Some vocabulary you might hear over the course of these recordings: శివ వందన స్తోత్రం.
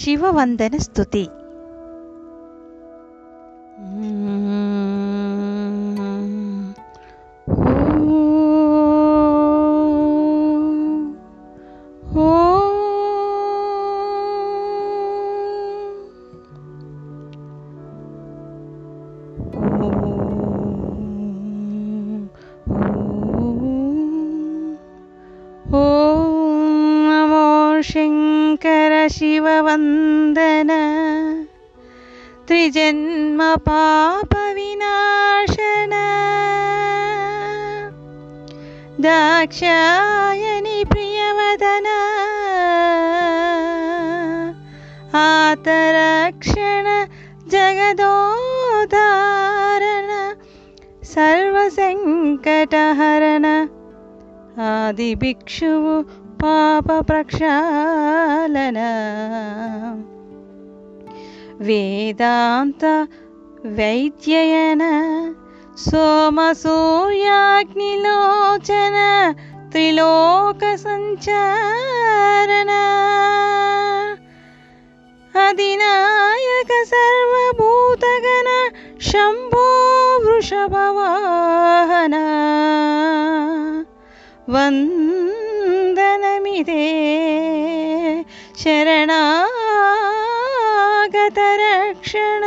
శివ వందన స్తుతి. శంకర శివ వందన త్రిజన్మ పాప వినాశన దాక్షాయణి ప్రియవదన ఆతరక్షణ జగదోధారణ సర్వసంకటహరణ ఆది భిక్షువు పాప ప్రక్షాళన వేదాంత వైద్యయన సోమసూర్యాగ్నిలోచన త్రిలోక సంచారణ అధినాయక సర్వభూతగణ శంభో వృషభవాహన వందనమిదే శరణాగతరక్షణ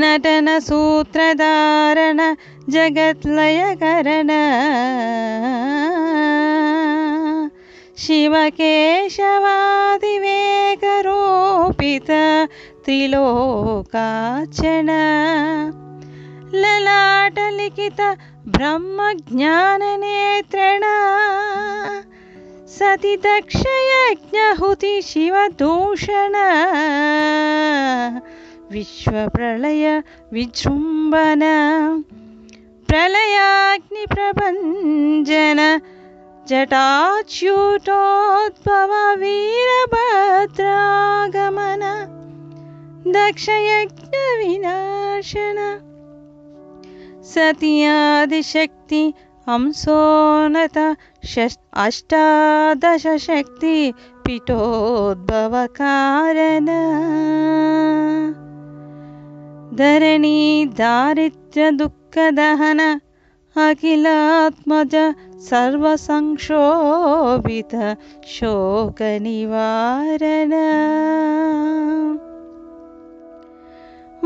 నటన సూత్రధారణ జగత్లయకరణ శివకేశవాదివేకరూపిత త్రిలోకాచన లలాటలిఖిత బ్రహ్మజ్ఞాననేత్రణ సతి దక్షయజ్ఞహుతి శివదూషణ విశ్వప్రళయ విజృంభణ ప్రళయాగ్ని ప్రభంజన జటాచ్యుతోద్భవ వీరభద్రాగమన దక్షయజ్ఞ వినాశన సత్యాదిశక్తి అంశోన్నత అష్టాదశ శక్తి పిఠోద్భవ కారణ ధరణీ దారిద్ర్య దుఃఖ దహన అఖిలాత్మజ సర్వసంక్షోభిత శోక నివారణ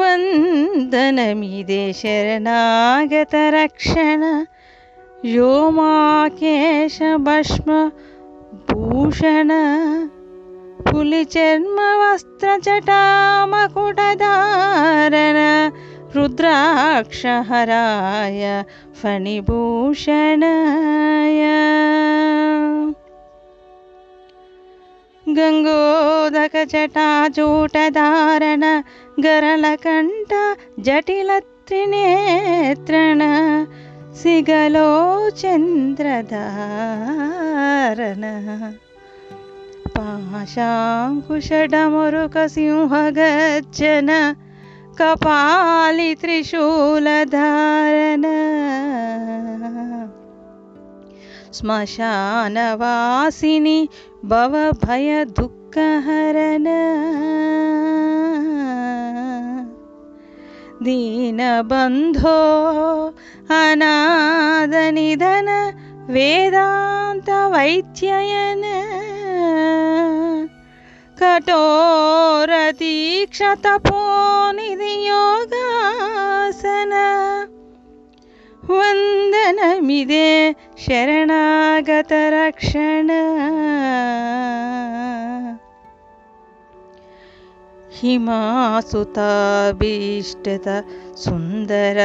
వందనమిదే శరణాగత రక్షణ వ్యోమకేశ భస్మ భూషణ పులి చర్మ వస్త్ర జటామకుటధారణ రుద్రాక్షహరాయ ఫణిభూషణాయ గంగోదక జటాజూటధారణ గరళకంఠ జటిల త్రినేత్రణ సిగలో చంద్రధారణ పాశాంకుశడమురుక సింహగర్జన కపాలి త్రిశూలధారణ శ్మశానవాసిని భవభయ దుఃఖహరణ దీనబంధో అనాథ నిధన వేదాంత వైద్యయన కఠోర దీక్ష తపోనిధి యోగాసన వందనమిదే శరణాగత రక్షణ హిమాసుతాభీష్ట సుందర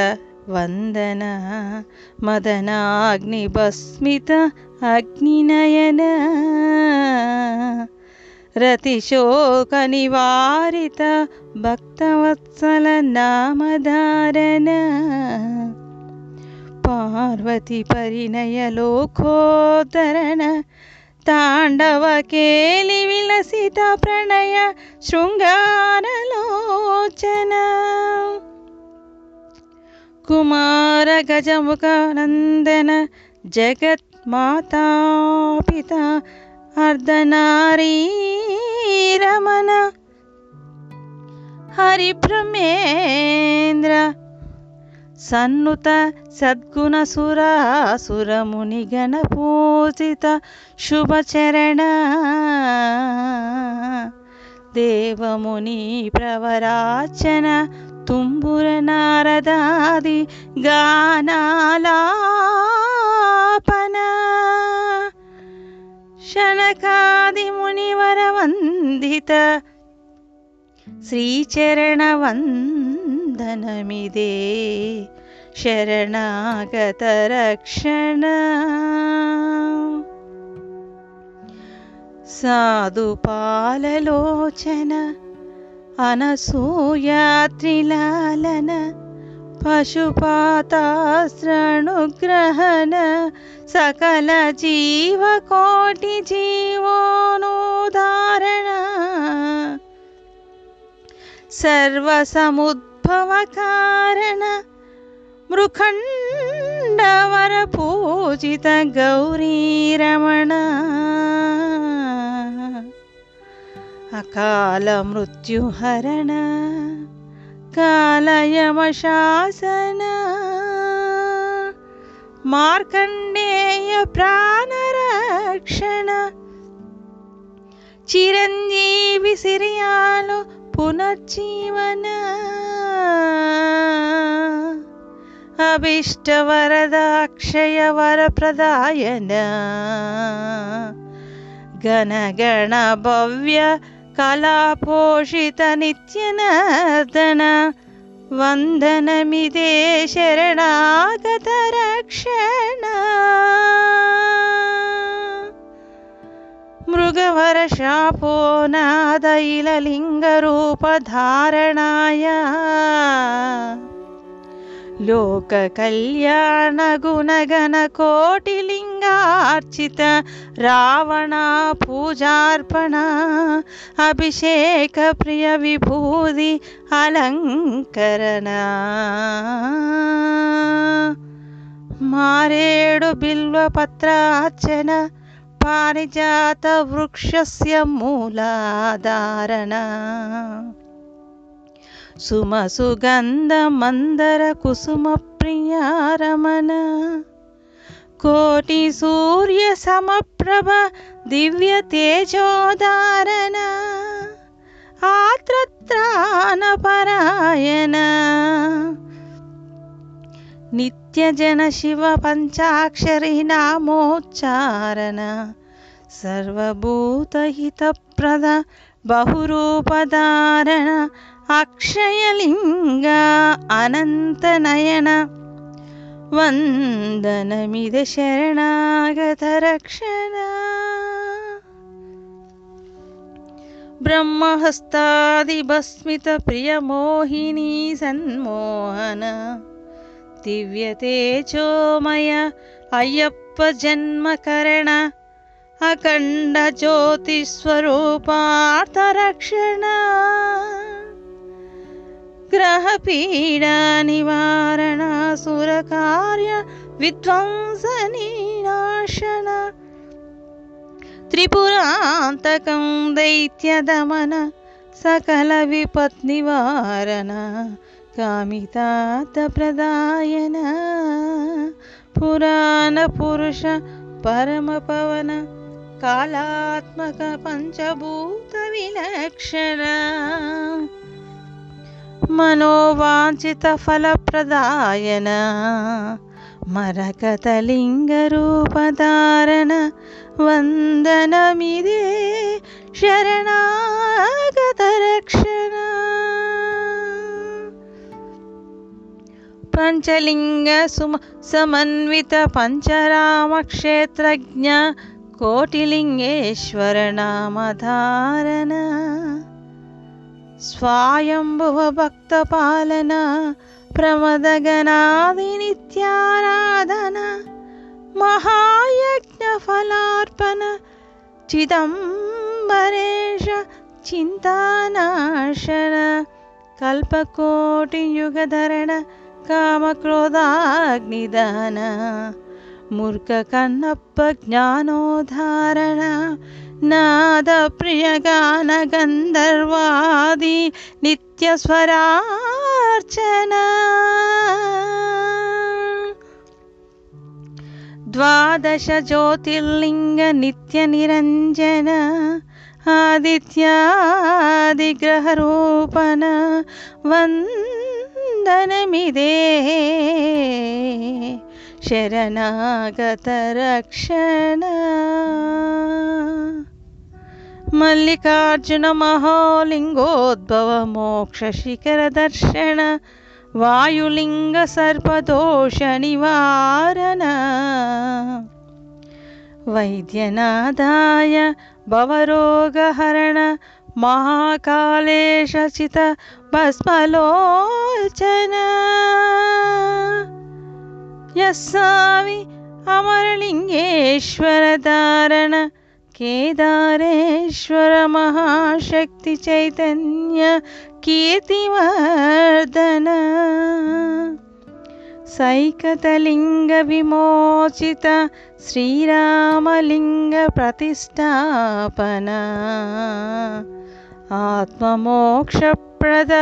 వందన మదనాగ్నిభస్మిత అగ్నినయన రతిశోక నివారిత భక్తవత్సల నామధారణ పార్వతి పరిణయ లోకోద్ధరణ తాండవకేలి విలసిత ప్రణయ శృంగారలోచన కుమార గజముఖ నందన జగత్మాతా పిత అర్ధనారీ రమణ హరిబ్రహ్మేంద్ర సన్నుత సద్గుణ సురాసురముని గణపూజిత శుభచరణ దేవముని ప్రవరాచన తుంబుర నారదాది గానాలాపన శనకాది మునివర వందిత శ్రీచరణ వందనమిదే శరణాగత రక్షణ. సాధుపాలలోచన అనసూయాత్రిలాలన పశుపాతాస్త్రనుగ్రహణ సకల జీవకోటి జీవోనుధారణ సర్వసముద్భవ కారణ మృఖండవర పూజిత గౌరీ రమణ అకాల మృత్యుహరణ కాలయమశాసన మార్కండేయ ప్రాణరక్షణ చిరంజీవి సిరియాలు పునర్జీవన అభిష్ట వరదాక్షయ వరప్రదాయన గణగణ భవ్య కళాపోషిత నిత్యనర్దన వందనమిదే శరణాగత రక్షణ. మృగవర శాపోనాదైలలింగరూపధారణాయ లోక కళ్యాణ గుణగణ కోటిలింగార్చిత రావణ పూజార్పణ అభిషేక ప్రియ విభూది అలంకరణ మారేడు బిల్వపత్రార్చన పారిజాత వృక్షస్య మూలాధారణ సుమ సుగంధ మందర కుసుమ ప్రియా రమణ కోటి సూర్య సమప్రభ దివ్య తేజోధారణ ఆత్రత్రాణ పరాయణ నిత్య జన శివ పంచాక్షరి నామోచ్చారణ సర్వభూతహితప్రద బహురూపధారణ అక్షయలింగ అనంతనయన వందనమిద శరణాగత రక్షణ. బ్రహ్మహస్తాది భస్మిత ప్రియమోహిని సన్మోహన దివ్యతేజోమయ అయ్యప్ప జన్మకరణ అఖండ జ్యోతిస్వరూపార్థరక్షణ గ్రహపీడా నివారణ సురకార్య విధ్వంసనీనాశన త్రిపురాంతకం దైత్యదమన సకల విపత్ నివారణ కామితార్థ ప్రదాయన పురాణ పురుష పరమ పవన కాళాత్మక పంచభూత విలక్షణ మనోవాంఛిత ఫలప్రదాయన మరకతలింగ రూపధారణ వందనమిదే శరణాగత రక్షణ. పంచలింగ సమన్విత పంచరామక్షేత్రజ్ఞ కోటిలింగేశ్వర నామధారణ స్వయంభువ భక్త పాలన ప్రమదగణాది నిత్యారాధన మహాయజ్ఞ ఫలార్పణ చిదంబరేశ చింతానాశన కల్పకోటి యుగధరణ కామక్రోధాగ్నిదాన మూర్ఖ కన్నప్ప జ్ఞానోధారణ నాద ప్రియ గాన గంధర్వాది నిత్యస్వరార్చన ద్వాదశ జ్యోతిర్లింగ నిత్య నిరంజన ఆదిత్యాది గ్రహ రూపణ వందనమిదే శరణాగత రక్షణ మల్లికార్జున మహాలింగోద్భవ మోక్ష శిఖర దర్శన వాయులింగ సర్పదోష నివారణ వైద్యనాదాయ భవరోగహరణ మహాకాళేశచిత భస్మలోచన యస్సామి అమరలింగేశ్వర ధారణ కేదారేశ్వర మహాశక్తి చైతన్య కీర్తివర్ధన సైకతలింగ విమోచిత శ్రీరామలింగ ప్రతిష్టాపన ఆత్మమోక్షప్రద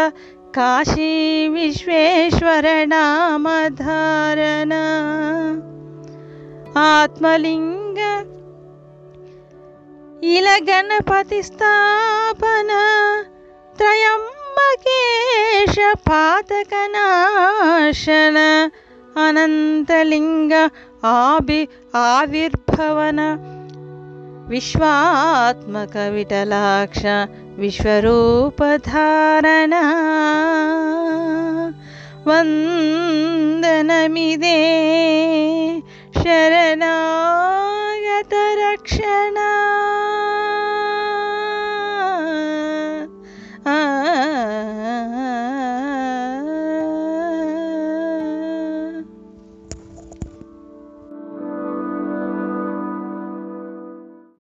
కాశీ విశ్వేశ్వర నామధారణ ఆత్మలింగ ఇల గణపతి స్థాపన త్రయంబకేశ పాతకనాశన అనంతలింగ ఆవిర్భవన విశ్వాత్మక విఠలాక్ష విశ్వరూపధారణ వందనమిదే శరణాగత రక్షణ